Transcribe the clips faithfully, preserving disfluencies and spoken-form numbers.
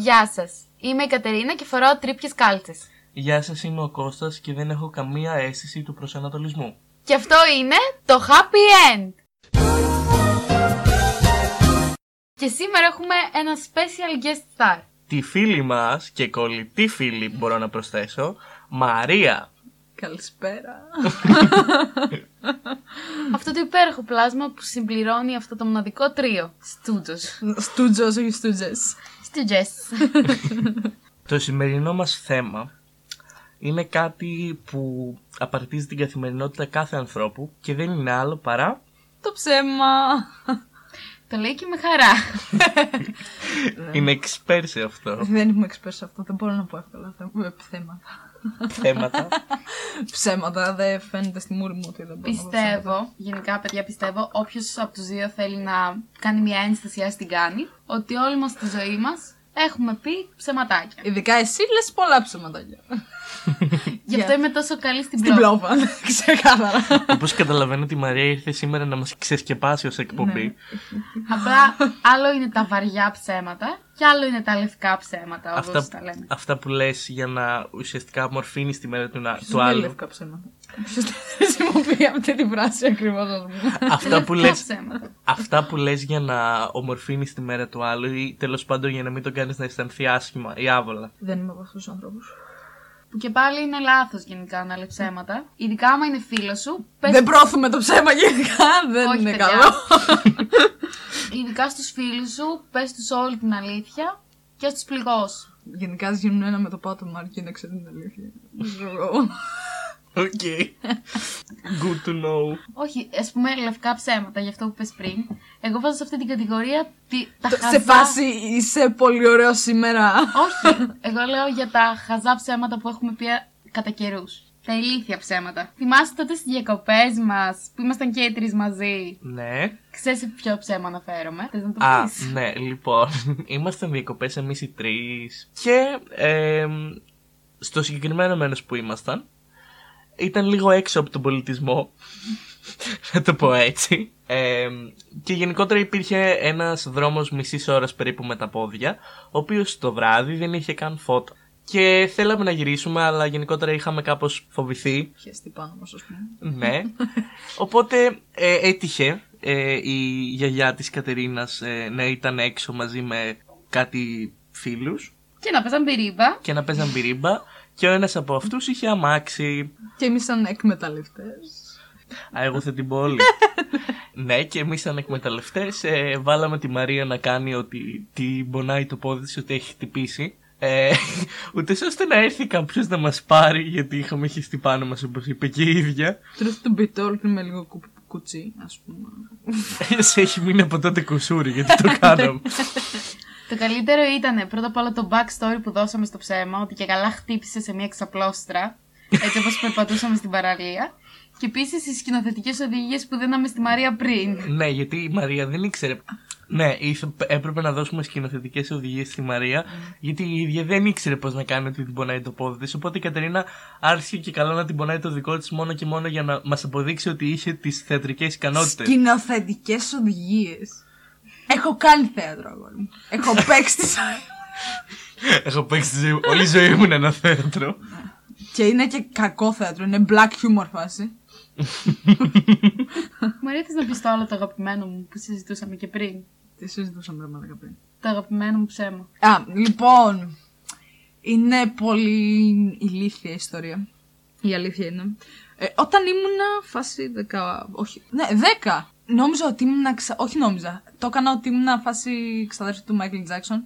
Γεια σας, είμαι η Κατερίνα και φοράω τρίπιες κάλτσες. Γεια σας, είμαι ο Κώστας και δεν έχω καμία αίσθηση του προσανατολισμού. Και αυτό είναι το Happy End! Και σήμερα έχουμε ένα special guest star. Τη φίλη μας και κολλητή φίλη, μπορώ να προσθέσω, Μαρία. Καλησπέρα. Αυτό το υπέροχο πλάσμα που συμπληρώνει αυτό το μοναδικό τρίο. Στούτζος. Στούτζος, όχι στούτζες. Στούτζες. Το σημερινό μας θέμα είναι κάτι που απαρτίζει την καθημερινότητα κάθε ανθρώπου και δεν είναι άλλο παρά το ψέμα. Το λέει και με χαρά. Είμαι expert σε αυτό. Δεν είμαι expert σε αυτό, δεν μπορώ να πω εύκολα θέματα. Θέματα. Ψέματα, δεν φαίνεται στη μούρη μου ότι δεν μπορώ. Πιστεύω, γενικά παιδιά πιστεύω, όποιος από τους δύο θέλει να κάνει μια ένσταση, ας την κάνει, ότι όλοι μας στη ζωή μας έχουμε πει ψεματάκια. Ειδικά εσύ λες πολλά ψεματάκια. Γι' αυτό yeah. είμαι τόσο καλή στην πλόβα. Στην πλόβα, όπως καταλαβαίνετε, η Μαρία ήρθε σήμερα να μας ξεσκεπάσει ως εκπομπή. Απλά άλλο είναι τα βαριά ψέματα και άλλο είναι τα λευκά ψέματα, όπως αυτά, τα λέμε. Αυτά που λες για να ουσιαστικά μορφύνεις τη μέρα του, του άλλου. Λευκά ψέματα. Ποιος τα χρησιμοποιεί αυτή τη φράση ακριβώς? Αυτά που λες, αυτά που λες για να ομορφύνεις τη μέρα του άλλου ή τέλος πάντων για να μην τον κάνεις να αισθανθεί άσχημα ή άβολα. Δεν είμαι από αυτούς τους ανθρώπους. Που και πάλι είναι λάθος γενικά να λέει ψέματα. Ειδικά άμα είναι φίλος σου. Πες... Δεν πρόθουμε το ψέμα γενικά, δεν όχι, είναι παιδιά. Καλό. Ειδικά στους φίλους σου, πες τους όλη την αλήθεια και στους πληγός. Γενικά ας γίνουν ένα με το πάτωμα αρκεί να ξέρουν την αλήθεια. Οκ. Good to know. Όχι, ας πούμε λευκά ψέματα, γι' αυτό που πες πριν. Εγώ βάζω σε αυτή την κατηγορία τι, τα το, χαζά... Σε φάση είσαι πολύ ωραίο σήμερα. Όχι, εγώ λέω για τα χαζά ψέματα που έχουμε πει κατά καιρούς. Τα ηλίθια ψέματα. Θυμάσαι τότε στις διακοπές μας που ήμασταν και οι τρεις μαζί? Ναι. Ξέρεις ποιο ψέμα αναφέρομαι? Θες να το πεις? Α, ναι, λοιπόν. Ήμασταν διακοπές εμείς οι τρεις. Και ε, στο συγκεκριμένο μέρος που ήμασταν ήταν λίγο έξω από τον πολιτισμό, να το πω έτσι. Ε, και γενικότερα υπήρχε ένας δρόμος μισής ώρας περίπου με τα πόδια, ο οποίος το βράδυ δεν είχε καν φώτα. Και θέλαμε να γυρίσουμε, αλλά γενικότερα είχαμε κάπως φοβηθεί. Πιαστεί πάνω μας, ας πούμε. Ναι. Οπότε ε, έτυχε ε, η γιαγιά της Κατερίνας ε, να ήταν έξω μαζί με κάτι φίλους. Και να παίζαν πυρίμπα. Και να παίζαν πυρίμπα. Και ο ένας από αυτούς είχε αμάξει. Και εμείς σαν εκμεταλλευτές. Α, εγώ θα την πω όλη. Ναι, και εμείς σαν εκμεταλλευτές ε, βάλαμε τη Μαρία να κάνει ότι τη μπονάει το πόδι της, ότι έχει χτυπήσει. Ε, ούτε ώστε να έρθει κάποιος να μας πάρει, γιατί είχαμε χεστεί πάνω μας, όπως είπε και η ίδια. Τρώθει τον πιτόλ με λίγο κου, κουτσί, ας πούμε. Σε έχει μείνει από τότε κουσούρι, γιατί το κάναμε. Το καλύτερο ήταν πρώτα απ' όλα το backstory που δώσαμε στο ψέμα, ότι και καλά χτύπησε σε μια ξαπλώστρα, έτσι όπως περπατούσαμε στην παραλία. Και επίσης οι σκηνοθετικές οδηγίες που δίναμε στη Μαρία πριν. Ναι, γιατί η Μαρία δεν ήξερε. Ναι, έπρεπε να δώσουμε σκηνοθετικές οδηγίες στη Μαρία, γιατί η ίδια δεν ήξερε πώς να κάνει ότι την πονάει το πόδι της. Οπότε η Κατερίνα άρχισε και καλά να την πονάει το δικό της μόνο και μόνο για να μας αποδείξει ότι είχε τις θεατρικές ικανότητες. Σκηνοθετικές οδηγίες. Έχω κάνει θέατρο, αγόρι μου. Έχω παίξει τη ζωή. Έχω παίξει τη ζωή μου. Όλη η ζωή μου είναι ένα θέατρο. Και είναι και κακό θέατρο. Είναι black humor φάση. Μαρία, θες να πεις το άλλο το αγαπημένο μου που συζητούσαμε και πριν? Τι συζητούσαμε πραγματικά πριν? Το αγαπημένο μου ψέμα. Α, λοιπόν. Είναι πολύ ηλίθια η ιστορία. Η αλήθεια είναι. Ε, όταν ήμουνα φάση δέκα. Όχι. Ναι, δέκα. Νόμιζα ότι ήμουν. Ξα... Όχι, νόμιζα. Το έκανα ότι ήμουν φάση ξαδέρφη του Μάικλ Τζάκσον.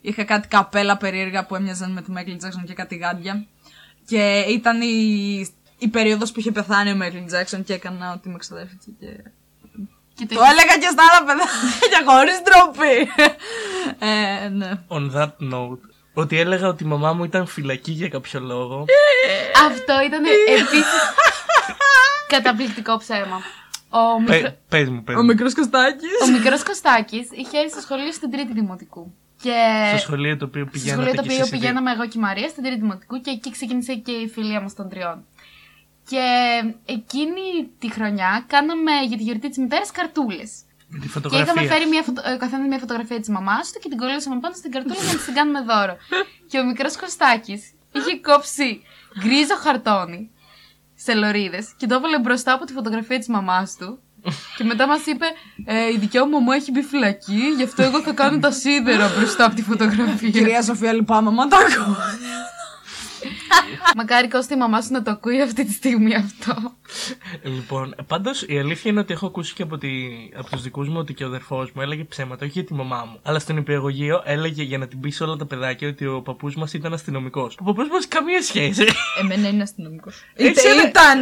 Είχα κάτι καπέλα περίεργα που έμοιαζαν με τη Μάικλ Τζάκσον και κάτι γάντια. Και ήταν η, η περίοδος που είχε πεθάνει ο Μάικλ Τζάκσον και έκανα ότι είμαι ξαδέρφη του. Και... και το, το είχε... έλεγα και στα άλλα παιδάκια χωρίς ντροπή. ε, ναι. On that note. Ότι έλεγα ότι η μαμά μου ήταν φυλακή για κάποιο λόγο. Αυτό ήταν επίσης καταπληκτικό ψέμα. Ο, Πε, μικρο... πες μου, πες μου. Ο μικρός Κωστάκης. Ο μικρός Κωστάκης είχε έρθει στο σχολείο στην τρίτη δημοτικού. Και... στο σχολείο το οποίο πηγαίναμε. Στο σχολείο το οποίο πηγαίναμε εγώ και η Μαρία στην τρίτη δημοτικού και εκεί ξεκίνησε και η φιλία μας των τριών. Και εκείνη τη χρονιά κάναμε για τη γιορτή της μητέρας καρτούλες. τη φωτογραφία. Και είχαμε φέρει μια φωτο... ο καθένας μια φωτογραφία της μαμάς του και την κολλήσαμε πάνω στην καρτούλα για να την κάνουμε δώρο. Και ο μικρός Κωστάκης είχε κόψει γκρίζο χαρτόνι σε λωρίδες και το έβαλε μπροστά από τη φωτογραφία της μαμάς του. Και μετά μας είπε, ε, η δικιά μου μαμά έχει μπει φυλακή, γι' αυτό εγώ θα κάνω τα σίδερα μπροστά από τη φωτογραφία. Κυρία Σοφία, λυπάμαι, μα το ακούω. Μακάρι, Κώστα, η μαμά σου να το ακούει αυτή τη στιγμή αυτό. Λοιπόν, πάντως η αλήθεια είναι ότι έχω ακούσει και από, τη... από τους δικούς μου ότι και ο αδερφός μου έλεγε ψέματα, όχι για τη μαμά μου. Αλλά στον υπηαγωγείο έλεγε για να την πείσει όλα τα παιδάκια ότι ο παππούς μας ήταν αστυνομικός. Ο παππούς μας καμία σχέση. Εμένα είναι αστυνομικός. Έτσι ήταν.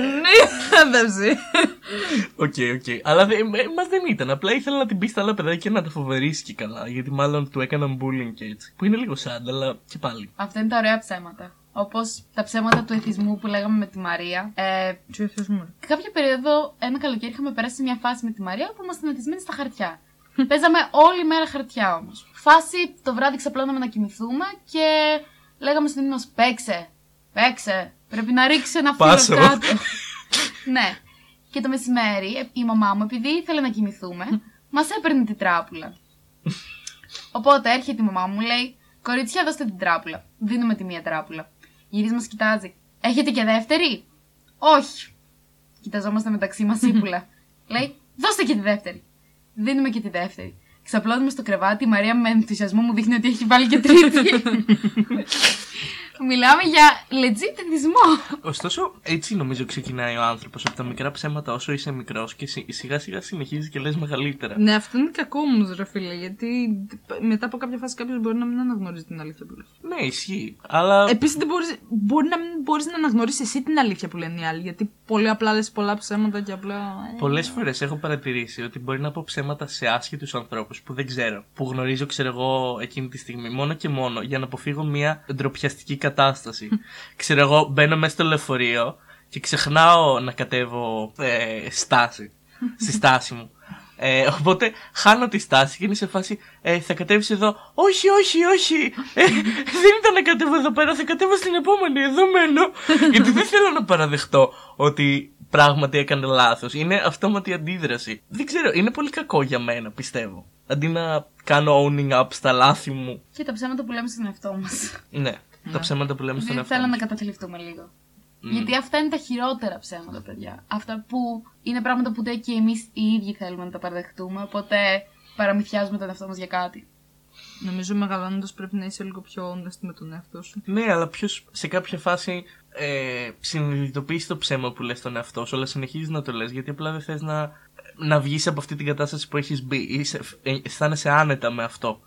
Οκ, οκ. Αλλά δε... μας δεν ήταν. Απλά ήθελα να την πείσει τα άλλα παιδάκια και να τα φοβερήσει και καλά. Γιατί μάλλον του έκαναν bullying και έτσι. Που είναι λίγο σαν, αλλά και πάλι. Αυτά είναι τα ωραία ψέματα. Όπως τα ψέματα του εθισμού που λέγαμε με τη Μαρία. Ε, του εθισμού. Κάποια περίοδο, ένα καλοκαίρι, είχαμε περάσει μια φάση με τη Μαρία που ήμασταν εθισμένοι στα χαρτιά. Παίζαμε όλη μέρα χαρτιά όμως. Φάση το βράδυ ξαπλώναμε να κοιμηθούμε και λέγαμε στον ύπνο: Παίξε! Παίξε! Πρέπει να ρίξεις ένα φύλλο κάτω. Ναι. Και το μεσημέρι, η μαμά μου, επειδή ήθελε να κοιμηθούμε, μας έπαιρνε την τράπουλα. Οπότε έρχεται η μαμά μου, λέει: Κορίτσια, δώστε την τράπουλα. Δίνουμε τη μία τράπουλα. Γυρίζει, μας κοιτάζει. Έχετε και δεύτερη? Όχι. Κοιταζόμαστε μεταξύ μας ύπουλα. Λέει, δώστε και τη δεύτερη. Δίνουμε και τη δεύτερη. Ξαπλώνουμε στο κρεβάτι. Η Μαρία με ενθουσιασμό μου δείχνει ότι έχει βάλει και τρίτη. Μιλάμε για legit εθισμό. Ωστόσο, έτσι νομίζω ξεκινάει ο άνθρωπος από τα μικρά ψέματα όσο είσαι μικρός και σιγά σιγά συνεχίζει και λες μεγαλύτερα. Ναι, αυτό είναι κακό όμως, ρε φίλε, γιατί μετά από κάποια φάση κάποιος μπορεί να μην αναγνωρίζει την αλήθεια που λες. Ναι, ισχύει. Αλλά... Επίσης, μπορεί να μην μπορείς να αναγνωρίσεις εσύ την αλήθεια που λένε οι άλλοι. Γιατί πολύ απλά λες πολλά ψέματα και απλά. Πολλές φορές έχω παρατηρήσει ότι μπορεί να πω ψέματα σε άσχετους ανθρώπους που δεν ξέρω, που γνωρίζω, ξέρω εγώ, εκείνη τη στιγμή, μόνο και μόνο για να αποφύγω μια ντροπιαστική κατάσταση. Ξέρω εγώ, μπαίνω μέσα στο λεωφορείο και ξεχνάω να κατέβω ε, στάση, στη στάση μου. Ε, οπότε χάνω τη στάση και είναι σε φάση ε, θα κατέβεις εδώ. Όχι, όχι, όχι. Ε, δεν ήταν να κατέβω εδώ πέρα, θα κατέβω στην επόμενη. Εδώ μένω. Γιατί δεν θέλω να παραδεχτώ ότι πράγματι έκανε λάθος. Είναι αυτόματη αντίδραση. Δεν ξέρω, είναι πολύ κακό για μένα, πιστεύω. Αντί να κάνω owning up στα λάθη μου. Και τα ψέματα που λέμε στον εαυτό μας. Ναι. Ναι. Τα ψέματα που λέμε στον εαυτό. Θέλω να καταθλιφτούμε λίγο. Mm. Γιατί αυτά είναι τα χειρότερα ψέματα, παιδιά. Αυτά που είναι πράγματα που ούτε και εμείς οι ίδιοι θέλουμε να τα παραδεχτούμε. Οπότε παραμυθιάζουμε τον εαυτό μας για κάτι. Νομίζω μεγαλώνοντας πρέπει να είσαι λίγο πιο όντας με τον εαυτό σου. Ναι, αλλά ποιος σε κάποια φάση ε, συνειδητοποιείς το ψέμα που λες στον εαυτό σου, αλλά συνεχίζεις να το λες γιατί απλά δεν θες να, να βγεις από αυτή την κατάσταση που έχεις μπει. Είσαι, αισθάνεσαι άνετα με αυτό.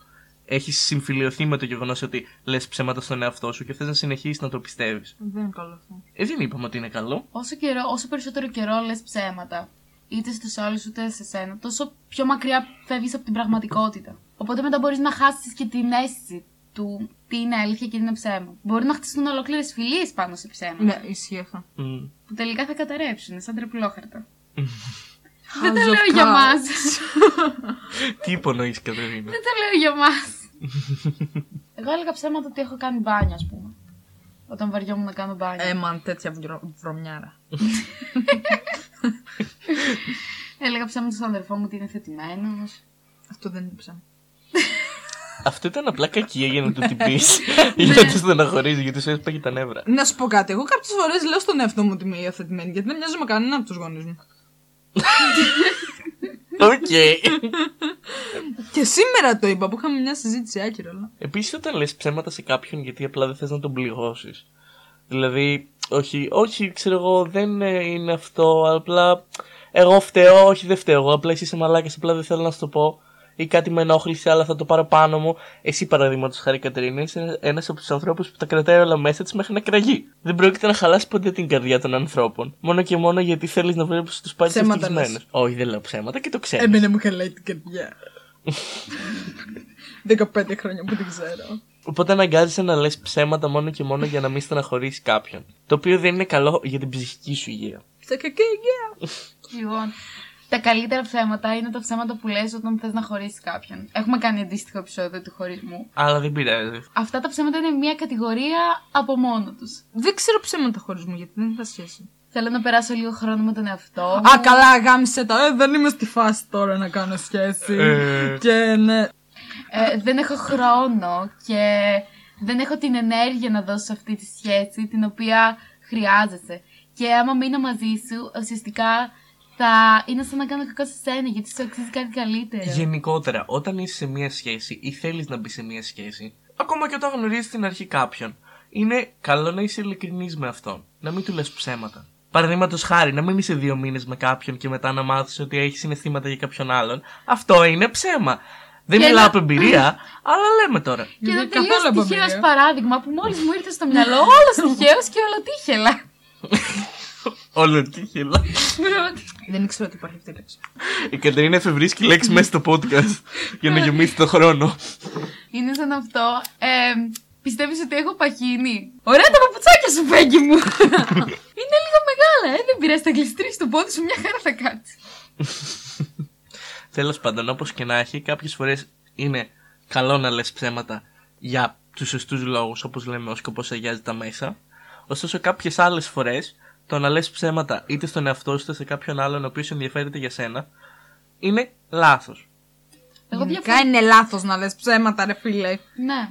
Έχεις συμφιλειωθεί με το γεγονός ότι λες ψέματα στον εαυτό σου και θες να συνεχίσεις να το πιστεύεις. Δεν είναι καλό αυτό. Ε, δεν είπαμε ότι είναι καλό. Όσο, καιρό, όσο περισσότερο καιρό λες ψέματα, είτε στους άλλους είτε σε σένα, τόσο πιο μακριά φεύγεις από την πραγματικότητα. Οπότε μετά μπορείς να χάσεις και την αίσθηση του τι είναι αλήθεια και τι είναι ψέμα. Μπορεί να χτιστούν ολόκληρες φιλίες πάνω σε ψέματα. Ναι, ισχύει αυτό. Mm. Που τελικά θα καταρρεύσουν, σαν τρεπουλόχαρτα. Δεν τα λέω για μας. Τι υπονοείς, Κατερίνα? Δεν τα λέω για μας. Εγώ έλεγα ψέματα ότι έχω κάνει μπάνια, ας πούμε. Όταν βαριόμουν να κάνω μπάνια. Έμαν τέτοια βρωμιάρα. Έλεγα ψέματα στον αδερφό μου ότι είναι θετημένος. Αυτό δεν είναι ψέμα. Αυτό ήταν απλά κακία για να του την πεις. Για να του στεναχωρίζει, γιατί σου έσπαγε τα νεύρα. Να σου πω κάτι. Εγώ κάποιες φορές λέω στον εαυτό μου ότι είμαι υιοθετημένη, γιατί δεν μοιάζω με κανέναν από τους γονείς μου. Οκ. Και σήμερα το είπα που είχαμε μια συζήτηση άκυρα. Επίσης, όταν λες ψέματα σε κάποιον γιατί απλά δεν θες να τον πληγώσεις. Δηλαδή, όχι, όχι, ξέρω εγώ, δεν είναι αυτό. Απλά εγώ φταίω, όχι, δεν φταίω. Εγώ απλά εσύ είσαι μαλάκας, απλά δεν θέλω να σου το πω. Ή κάτι με ενόχλησε, αλλά θα το πάρω πάνω μου. Εσύ, παραδείγματος χάρη, Κατερίνα, είσαι ένας από τους ανθρώπους που τα κρατάει όλα μέσα της μέχρι να κραγεί. Δεν πρόκειται να χαλάσει ποτέ την καρδιά των ανθρώπων. Μόνο και μόνο γιατί θέλεις να βλέπεις τους πάλι ευτυχισμένους. Όχι, δεν λέω ψέματα και το ξέρεις. Εμένα μου χαλάει την καρδιά. δεκαπέντε χρόνια που την ξέρω. Οπότε αναγκάζεσαι να λες ψέματα μόνο και μόνο για να μην στεναχωρήσεις κάποιον. Το οποίο δεν είναι καλό για την ψυχική σου υγεία. Στα κακή υγεία. Λοιπόν. Τα καλύτερα ψέματα είναι τα ψέματα που λες όταν θες να χωρίσεις κάποιον. Έχουμε κάνει αντίστοιχο επεισόδιο του χωρισμού. Αλλά δεν πειράζει. Αυτά τα ψέματα είναι μια κατηγορία από μόνο τους. Δεν ξέρω ψέματα χωρισμού γιατί δεν θα σχέση. Θέλω να περάσω λίγο χρόνο με τον εαυτό μου. Α, καλά, γάμισε τα. Ε, δεν είμαι στη φάση τώρα να κάνω σχέση. Και ναι. Ε, δεν έχω χρόνο και δεν έχω την ενέργεια να δώσω σε αυτή τη σχέση την οποία χρειάζεσαι. Και άμα μείνω μαζί σου, ουσιαστικά θα είναι σαν να κάνω κακό σε σένα, γιατί σου αξίζει κάτι καλύτερο. Γενικότερα, όταν είσαι σε μία σχέση ή θέλεις να μπει σε μία σχέση, ακόμα και όταν γνωρίζεις στην αρχή κάποιον, είναι καλό να είσαι ειλικρινής με αυτόν. Να μην του λες ψέματα. Παραδείγματος χάρη, να μην είσαι δύο μήνες με κάποιον και μετά να μάθεις ότι έχεις συναισθήματα για κάποιον άλλον. Αυτό είναι ψέμα. Δεν και μιλάω από να... εμπειρία, αλλά λέμε τώρα. Και ένα τελείως τυχαίο παράδειγμα που μόλις μου ήρθε στο μυαλό, όλος τυχαίος και ολοτύχελα. Ολοτύχελα. Δεν ήξερα ότι υπάρχει αυτή η λέξη. Η Κατερίνα εφευρίσκει λέξη μέσα στο podcast για να γεμίσει το χρόνο. Είναι σαν αυτό. Πιστεύεις ότι έχω παχύνει? Ωραία τα παπουτσάκια σου, Φέγγι μου. Είναι λίγο μεγάλα, ε, δεν πειράζει, θα γλιστρήσεις το πόδι σου, μια χαρά θα κάτσει. Τέλος πάντων, όπως και να έχει, κάποιες φορές είναι καλό να λες ψέματα για τους σωστούς λόγους, όπως λέμε, ο σκοπός αγιάζει τα μέσα. Ωστόσο, κάποιες άλλες φορές το να λες ψέματα είτε στον εαυτό σου είτε σε κάποιον άλλον ο οποίος ενδιαφέρεται για σένα είναι λάθος. Γενικά είναι λάθος να λες ψέματα, ρε φίλε. Ναι.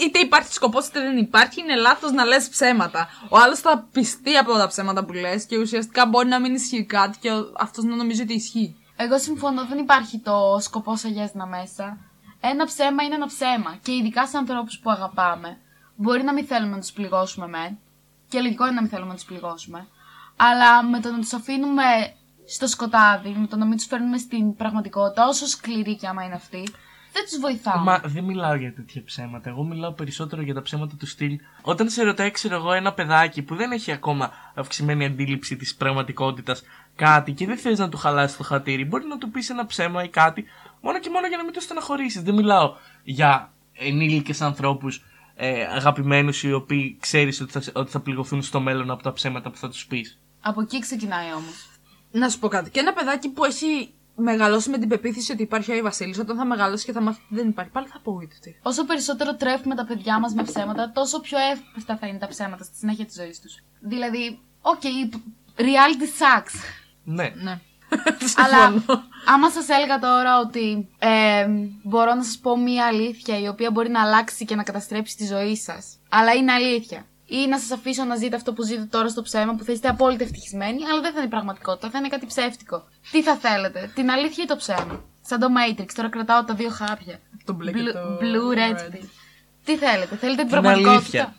Είτε υπάρχει σκοπός είτε δεν υπάρχει, είναι λάθος να λες ψέματα. Ο άλλος θα πιστεί από τα ψέματα που λες και ουσιαστικά μπορεί να μην ισχύει κάτι και αυτός να νομίζει ότι ισχύει. Εγώ συμφωνώ, δεν υπάρχει το σκοπός αγιάζνα μέσα. Ένα ψέμα είναι ένα ψέμα. Και ειδικά σε ανθρώπους που αγαπάμε. Μπορεί να μην θέλουμε να τους πληγώσουμε μεν. Και λογικό είναι να μην θέλουμε να τους πληγώσουμε. Αλλά με το να τους αφήνουμε στο σκοτάδι, με το να μην τους φέρνουμε στην πραγματικότητα, όσο σκληρή κι άμα είναι αυτή, δεν τους βοηθάμε. Μα δεν μιλάω για τέτοια ψέματα. Εγώ μιλάω περισσότερο για τα ψέματα του στυλ. Όταν σε ρωτάει, ξέρω εγώ, ένα παιδάκι που δεν έχει ακόμα αυξημένη αντίληψη της πραγματικότητας κάτι και δεν θες να του χαλάσεις το χατήρι, μπορεί να του πεις ένα ψέμα ή κάτι, μόνο και μόνο για να μην το στεναχωρήσεις. Δεν μιλάω για ενήλικες ανθρώπους ε, αγαπημένους, οι οποίοι ξέρεις ότι θα, ότι θα πληγωθούν στο μέλλον από τα ψέματα που θα τους πεις. Από εκεί ξεκινάει όμως. Να σου πω κάτι. Και ένα παιδάκι που έχει μεγαλώσει με την πεποίθηση ότι υπάρχει ο Βασίλης, όταν θα μεγαλώσει και θα μάθει ότι δεν υπάρχει, πάλι θα απογοητευτεί. Όσο περισσότερο τρέφουμε τα παιδιά μας με ψέματα, τόσο πιο εύπρεπτα θα είναι τα ψέματα στη συνέχεια της ζωής τους. Δηλαδή, οκ, okay, reality sucks. Ναι. Ναι. Αλλά άμα σας έλεγα τώρα ότι ε, μπορώ να σας πω μία αλήθεια η οποία μπορεί να αλλάξει και να καταστρέψει τη ζωή σας, αλλά είναι αλήθεια. Ή να σας αφήσω να ζείτε αυτό που ζείτε τώρα στο ψέμα, που θα είστε απόλυτα ευτυχισμένοι, αλλά δεν θα είναι πραγματικότητα, θα είναι κάτι ψεύτικο. Τι θα θέλετε, την αλήθεια ή το ψέμα? Σαν το Matrix, τώρα κρατάω τα δύο χάπια. Το μπλε και το blue red. Τι θέλετε, θέλετε την πραγματικότητα?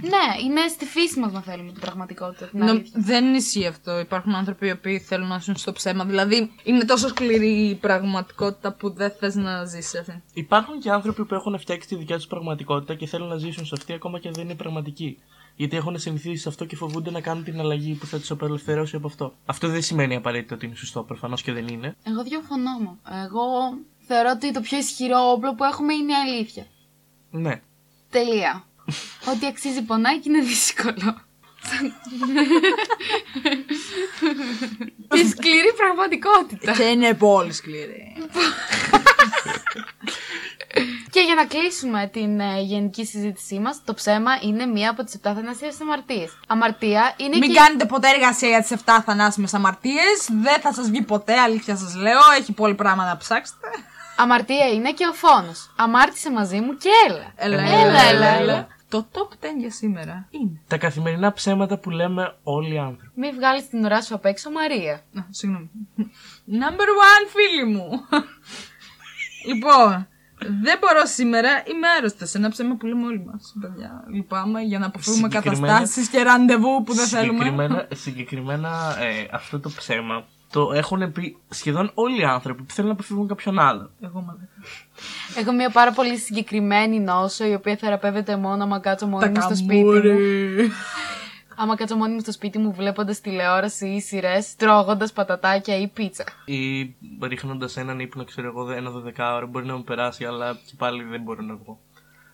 Ναι, είναι στη φύση μας να θέλουμε την πραγματικότητα. Την δεν ισχύει αυτό. Υπάρχουν άνθρωποι οι οποίοι θέλουν να ζουν στο ψέμα. Δηλαδή, είναι τόσο σκληρή η πραγματικότητα που δεν θες να ζήσεις αυτή. Υπάρχουν και άνθρωποι που έχουν φτιάξει τη δικιά τους πραγματικότητα και θέλουν να ζήσουν σε αυτή ακόμα και αν δεν είναι πραγματική. Γιατί έχουν συνηθίσει σε αυτό και φοβούνται να κάνουν την αλλαγή που θα τους απελευθερώσει από αυτό. Αυτό δεν σημαίνει απαραίτητα ότι είναι σωστό, προφανώς και δεν είναι. Εγώ διαφωνώ. Εγώ θεωρώ ότι το πιο ισχυρό όπλο που έχουμε είναι η αλήθεια. Ναι. Τελεία. Ό,τι αξίζει πονάει και είναι δύσκολο. Η σκληρή πραγματικότητα. Και είναι πολύ σκληρή. Και για να κλείσουμε την ε, γενική συζήτησή μας, το ψέμα είναι μία από τις επτά θανάσιμες αμαρτίες. Αμαρτία είναι. Μην και... κάνετε ποτέ εργασία για τις επτά θανάσιμες αμαρτίες. Δεν θα σας βγει ποτέ, αλήθεια σας λέω. Έχει πολύ πράγμα να ψάξετε. Αμαρτία είναι και ο φόνος. Αμάρτησε μαζί μου και έλα. Έλα, έλα, έλα. έλα, έλα. έλα. Το top δέκα για σήμερα είναι τα καθημερινά ψέματα που λέμε όλοι οι άνθρωποι. Μη βγάλεις την ουρά σου απ' έξω, Μαρία. Α, συγγνώμη. Number one, φίλοι μου. Λοιπόν, δεν μπορώ σήμερα, είμαι άρρωστος. Ένα ψέμα που λέμε όλοι μας. Παιδιά, λυπάμαι για να αποφύγουμε καταστάσεις και ραντεβού που δεν συγκεκριμένα, θέλουμε. Συγκεκριμένα ε, αυτό το ψέμα. Το έχουν πει σχεδόν όλοι οι άνθρωποι που θέλουν να αποφύγουν κάποιον άλλον. Εγώ μάλλον. Έχω μια πάρα πολύ συγκεκριμένη νόσο, η οποία θεραπεύεται μόνο άμα κάτσω μόνη μου στο σπίτι μου. Άμα κάτσω μόνη μου στο σπίτι μου, βλέποντας τηλεόραση ή σειρές, τρώγοντας πατατάκια ή πίτσα. Ή ρίχνοντας έναν ύπνο, ξέρω εγώ, ένα δωδεκάωρο, μπορεί να μου περάσει, αλλά και πάλι δεν μπορώ να βγω.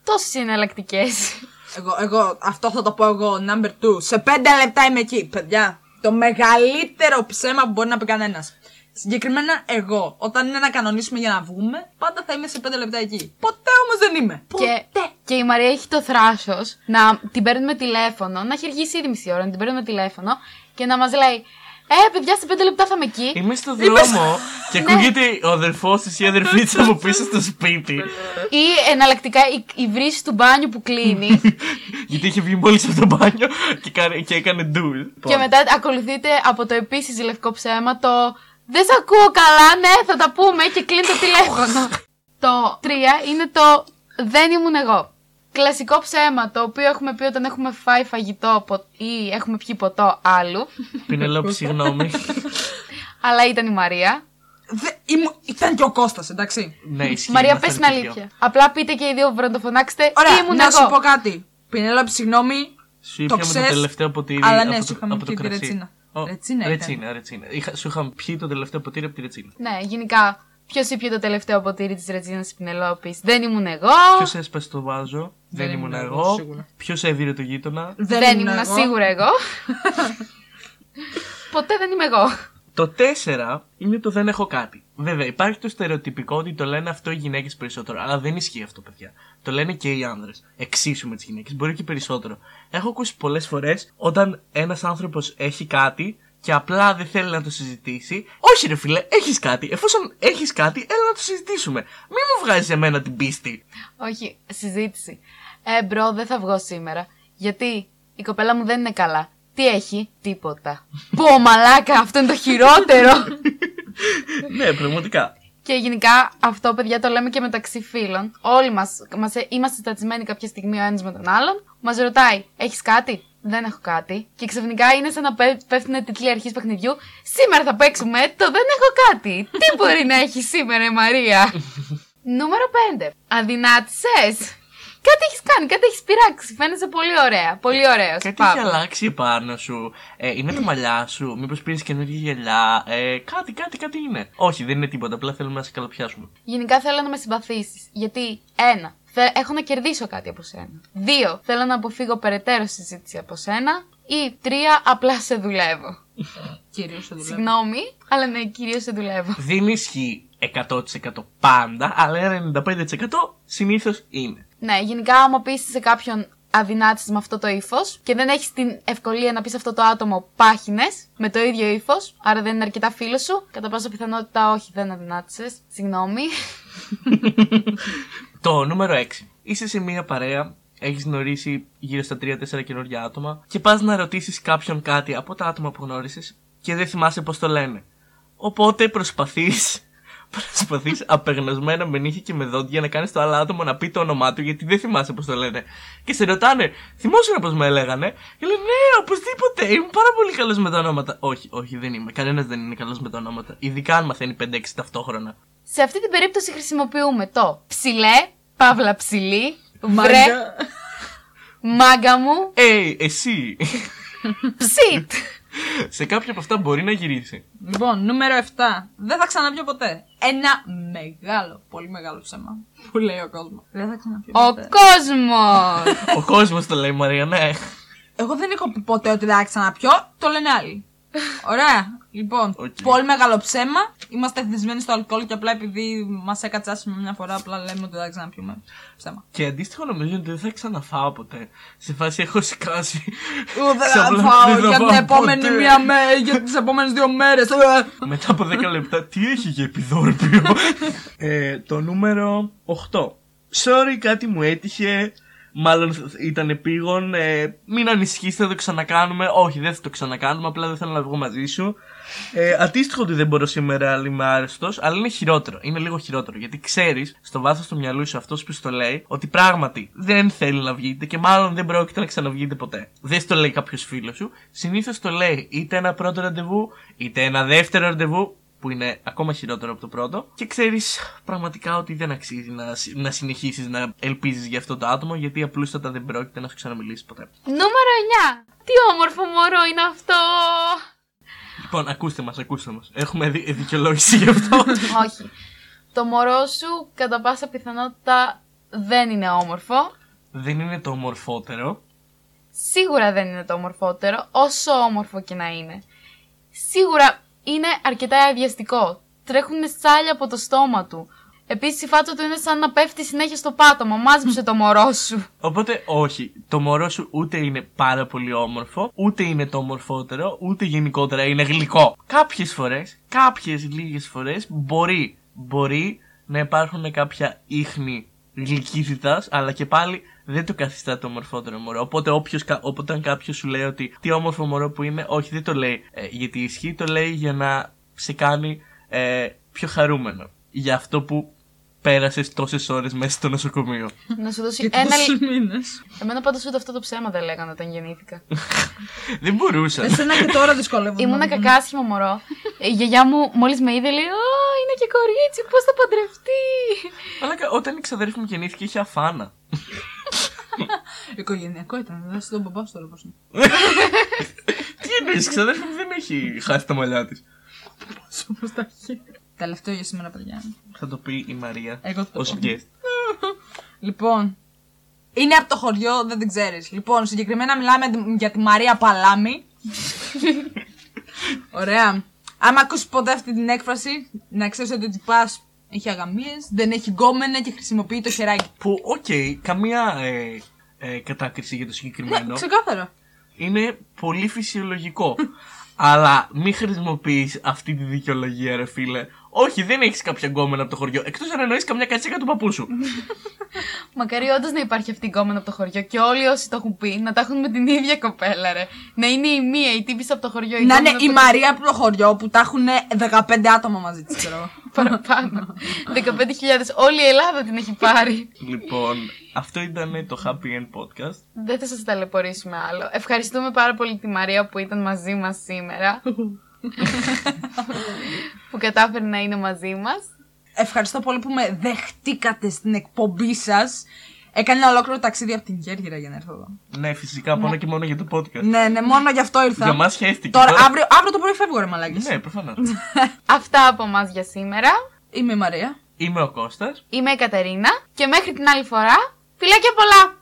Τόσες είναι εναλλακτικές. εγώ, εγώ, αυτό θα το πω εγώ, number two. Σε πέντε λεπτά είμαι εκεί, παιδιά. Το μεγαλύτερο ψέμα που μπορεί να πει κανένας. Συγκεκριμένα εγώ, όταν είναι να κανονίσουμε για να βγούμε, πάντα θα είμαι σε πέντε λεπτά εκεί. Ποτέ όμως δεν είμαι. Ποτέ. Και, και η Μαρία έχει το θράσος να την παίρνουμε τηλέφωνο, να έχει αργήσει ήδη μισή ώρα, να την παίρνουμε τηλέφωνο και να μας λέει «Ε, παιδιά, σε πέντε λεπτά θα είμαι εκεί». Είμαι στο δρόμο και ακούγεται ο αδερφός της ή η αδερφή της από πίσω στο σπίτι. Ή εναλλακτικά η, η βρύση του μπάνιου που κλείνει. Γιατί είχε βγει μόλις από το μπάνιο και, κάνε, και έκανε ντουλ. Και μετά ακολουθείται από το επίσης λευκό ψέμα το «Δεν σε ακούω καλά, ναι, θα τα πούμε» και κλείνει το τηλέφωνο. Το τρία είναι το «Δεν ήμουν εγώ». Κλασικό ψέμα το οποίο έχουμε πει όταν έχουμε φάει φαγητό πο... ή έχουμε πιει ποτό άλλου. Πινελόπη, συγγνώμη. Αλλά ήταν η Μαρία. Δε, ήμου, ήταν και ο Κώστας, εντάξει. Ναι, ισχύει. Μαρία, πες την αλήθεια. Απλά πείτε και οι δύο, βροντοφωνάξτε. Ωραία, ήμουν να εγώ. Σου πω κάτι. Πινελόπη, συγγνώμη. Σου είπαμε το τελευταίο ποτήρι. Αλλά ναι, από σου είχαμε πει τη ρετσίνα. Ο... Ρετσίνα, ρετσίνα, ρετσίνα. Είχα, σου είχαμε πει το τελευταίο ποτήρι από τη ρετσίνα. Ναι, γενικά. Ποιο ήπιε το τελευταίο ποτήρι τη ρετσίνα τη Πινελόπη? Δεν ήμουν εγώ. Ποιο έσπασε το βάζο? Δεν, δεν ήμουν εγώ. Ποιο έδιρε το γείτονα? Δεν, δεν ήμουν εγώ. Σίγουρα εγώ. Ποτέ δεν είμαι εγώ. Το τέσσερα είναι το δεν έχω κάτι. Βέβαια, υπάρχει το στερεοτυπικό ότι το λένε αυτό οι γυναίκες περισσότερο. Αλλά δεν ισχύει αυτό, παιδιά. Το λένε και οι άνδρες. Εξίσου με τις γυναίκες. Μπορεί και περισσότερο. Έχω ακούσει πολλές φορές όταν ένας άνθρωπος έχει κάτι και απλά δεν θέλει να το συζητήσει. Όχι, ρε φίλε, έχεις κάτι. Εφόσον έχεις κάτι, έλα να το συζητήσουμε. Μη μου βγάζεις εμένα την πίστη. Όχι, συζήτηση. Ε, μπρο, δεν θα βγω σήμερα. Γιατί η κοπέλα μου δεν είναι καλά. Τι έχει? Τίποτα. Πω, μαλάκα, αυτό είναι το χειρότερο. Ναι, πραγματικά. Και γενικά αυτό, παιδιά, το λέμε και μεταξύ φίλων. Όλοι μας, μας είμαστε στατισμένοι κάποια στιγμή ο ένας με τον άλλον. Μας ρωτάει, έχεις κάτι? Δεν έχω κάτι. Και ξαφνικά είναι σαν να πέφτουν τίτλοι αρχής παιχνιδιού. Σήμερα θα παίξουμε το δεν έχω κάτι. Τι μπορεί να έχει σήμερα η Μαρία? Νούμερο πέντε. Αδυνάτησες. Κάτι έχεις κάνει, κάτι έχεις πειράξει. Φαίνεσαι πολύ ωραία. Πολύ ωραίος. Κάτι Πάμε. έχει αλλάξει πάνω σου. Ε, είναι τα μαλλιά σου. Μήπως πήρες καινούργια γυαλιά. Ε, κάτι, κάτι, κάτι είναι. Όχι, δεν είναι τίποτα. Απλά θέλουμε να σε καλοπιάσουμε. Γενικά θέλω να με συμπαθήσεις. Γιατί ένα, έχω να κερδίσω κάτι από σένα. Δύο, θέλω να αποφύγω περαιτέρω συζήτηση από σένα. Ή τρία, απλά σε δουλεύω. Κυρίως σε δουλεύω. Συγγνώμη, αλλά ναι, κυρίως σε δουλεύω. Δεν ισχύει εκατό τοις εκατό πάντα, αλλά ενενήντα πέντε τοις εκατό συνήθως είναι. Ναι, γενικά άμα πεις σε κάποιον αδυνάτης με αυτό το ύφος και δεν έχεις την ευκολία να πεις αυτό το άτομο πάχινες με το ίδιο ύφος, άρα δεν είναι αρκετά φίλος σου, κατά πάσα πιθανότητα όχι, δεν αδυνάτησες. Συγγνώμη. Το νούμερο έξι. Είσαι σε μία παρέα, έχεις γνωρίσει γύρω στα τρία τέσσερα καινούργια άτομα και πας να ρωτήσεις κάποιον κάτι από τα άτομα που γνώρισες και δεν θυμάσαι πώς το λένε. Οπότε προσπαθείς, προσπαθείς απεγνωσμένα με νύχια και με δόντια να κάνεις το άλλο άτομο να πει το όνομά του γιατί δεν θυμάσαι πώς το λένε. Και σε ρωτάνε, θυμόσαι πώς με έλεγανε? Και λένε, ναι, οπωσδήποτε, είμαι πάρα πολύ καλός με τα ονόματα. Όχι, όχι, δεν είμαι. Κανένας δεν είναι καλός με τα ονόματα. Ειδικά αν μαθαίνει πέντε έξι ταυτόχρονα. Σε αυτή την περίπτωση χρησιμοποιούμε το ψηλέ, παύλα ψηλή, βρε, μάγκα μου, ε, εσύ, ψιτ. Σε κάποια από αυτά μπορεί να γυρίσει. Λοιπόν, νούμερο επτά. Δεν θα ξαναπιω ποτέ. Ένα μεγάλο, πολύ μεγάλο ψέμα που λέει ο κόσμος. Δεν θα ξαναπιω ποτέ. Ο κόσμος! Ο κόσμος το λέει, Μαρία, ναι. Εγώ δεν έχω πει ποτέ ότι δεν θα ξαναπιω, το λένε άλλοι. Ωραία. Λοιπόν, okay. Πολύ μεγάλο ψέμα. Είμαστε εθισμένοι στο αλκοόλ και απλά επειδή μας έκατσάσουμε μια φορά, απλά λέμε ότι δεν θα ξαναπιούμε. Ψέμα. Και αντίστοιχο νομίζω ότι δεν θα ξαναφάω ποτέ. Σε φάση έχω σκάσει. Εγώ δεν θα φάω για την επόμενη μία μέρα, για τις επόμενες δύο μέρες. Μετά από δέκα λεπτά, τι έχει για επιδόρπιο? ε, το νούμερο οκτώ. Sorry, κάτι μου έτυχε. Μάλλον ήταν επίγον. Ε, μην ανησυχείς, θα το ξανακάνουμε. Όχι, δεν θα το ξανακάνουμε. Απλά δεν θέλω να βγω μαζί σου. Ε, αντίστοιχο ότι δεν μπορώ σήμερα, αλλά είμαι άρρωστος. Αλλά είναι χειρότερο. Είναι λίγο χειρότερο. Γιατί ξέρεις στο βάθος του μυαλού σου αυτός που σου το λέει ότι πράγματι δεν θέλει να βγείτε και μάλλον δεν πρόκειται να ξαναβγείτε ποτέ. Δεν στο λέει κάποιος φίλος σου. Συνήθως το λέει είτε ένα πρώτο ραντεβού, είτε ένα δεύτερο ραντεβού, που είναι ακόμα χειρότερο από το πρώτο, και ξέρεις πραγματικά ότι δεν αξίζει να, να συνεχίσεις να ελπίζεις για αυτό το άτομο, γιατί απλούστατα δεν πρόκειται να σου ξαναμιλήσεις ποτέ. Νούμερο εννιά. Τι όμορφο μωρό είναι αυτό! Λοιπόν, ακούστε μας, ακούστε μας. Έχουμε δι- δικαιολόγηση γι' αυτό. Όχι. Το μωρό σου κατά πάσα πιθανότητα δεν είναι όμορφο. Δεν είναι το ομορφότερο. Σίγουρα δεν είναι το ομορφότερο, όσο όμορφο και να είναι. Σίγουρα είναι αρκετά αδιαστικό. Τρέχουν σάλια από το στόμα του. Επίσης η φάτσα του είναι σαν να πέφτει συνέχεια στο πάτωμα. Μάζεψε το μωρό σου. Οπότε όχι. Το μωρό σου ούτε είναι πάρα πολύ όμορφο, ούτε είναι το ομορφότερο, ούτε γενικότερα είναι γλυκό. Κάποιες φορές, κάποιες λίγες φορές μπορεί, μπορεί να υπάρχουν κάποια ίχνη γλυκύτητας, αλλά και πάλι δεν το καθιστά το ομορφότερο μωρό. Οπότε όποιος, όταν κάποιος σου λέει ότι τι όμορφο μωρό που είμαι, όχι, δεν το λέει ε, γιατί ισχύει, το λέει για να σε κάνει ε, πιο χαρούμενο. Για αυτό που πέρασες τόσες ώρες μέσα στο νοσοκομείο. Να σου δώσει ένα μήνα. Εμένα πάντως ούτε αυτό το ψέμα δεν λέγανε όταν γεννήθηκα. Δεν μπορούσα. Εσένα και τώρα δυσκολεύομαι. Ήμουνα κακάσχημο μωρό. Η γιαγιά μου μόλις με είδε λέει «Ω, είναι και κορίτσι, πώς θα παντρευτεί». Αλλά όταν η ξαδέρφη μου γεννήθηκε είχε αφάνα. Οικογενειακό ήταν, δεν στον μπαμπά σου τώρα πώς είναι. Τι εννοείς, η ξαδέρφη μου δεν έχει χάσει τα μαλλιά της. Πώς τα έχει. Τελευταίο για σήμερα, παιδιά. Θα το πει η Μαρία. Εγώ το ως guest. Λοιπόν, είναι από το χωριό, δεν την ξέρεις. Λοιπόν, συγκεκριμένα μιλάμε για τη Μαρία Παλάμη. Ωραία. Άμα ακούσεις ποτέ αυτή την έκφραση, να ξέρεις ότι ο τυπάς έχει αγαμίες, δεν έχει γκόμενα και χρησιμοποιεί το χεράκι. Που, οκ, okay, καμία ε, ε, κατάκριση για το συγκεκριμένο. Ναι, ξεκάθαρο. Είναι πολύ φυσιολογικό. Αλλά μη χρησιμοποιείς αυτή τη δικαιολογία, ρε φίλε. Όχι, δεν έχεις κάποια γκόμενα από το χωριό. Εκτός αν εννοείς καμιά κατσίκα του παππού σου. Μακάρι όντως να υπάρχει αυτή η γκόμενα από το χωριό και όλοι όσοι το έχουν πει να τα έχουν με την ίδια κοπέλα, ρε. Να είναι η μία, η τύπησα από το χωριό. Η να είναι η Μαρία από το χωριό που τα έχουν δεκαπέντε άτομα μαζί της, ξέρω. Παραπάνω. δεκαπέντε χιλιάδες. Όλη η Ελλάδα την έχει πάρει. Λοιπόν, αυτό ήταν το Happy End Podcast. Δεν θα σας ταλαιπωρήσουμε άλλο. Ευχαριστούμε πάρα πολύ τη Μαρία που ήταν μαζί μας σήμερα. Που κατάφερε να είναι μαζί μας. Ευχαριστώ πολύ που με δεχτήκατε στην εκπομπή σας. Έκανε ένα ολόκληρο ταξίδι από την Κέρκυρα για να έρθω εδώ. Ναι, φυσικά, μόνο ναι. Και μόνο για το podcast. Ναι, ναι, μόνο γι' αυτό ήρθα. Για μας χαίστηκε. Τώρα, τώρα... Αύριο, αύριο το πρωί φεύγω, ρε μαλάκες. Ναι, προφανώς. Αυτά από μας για σήμερα. Είμαι η Μαρία. Είμαι ο Κώστας. Είμαι η Κατερίνα. Και μέχρι την άλλη φορά, φιλάκια πολλά!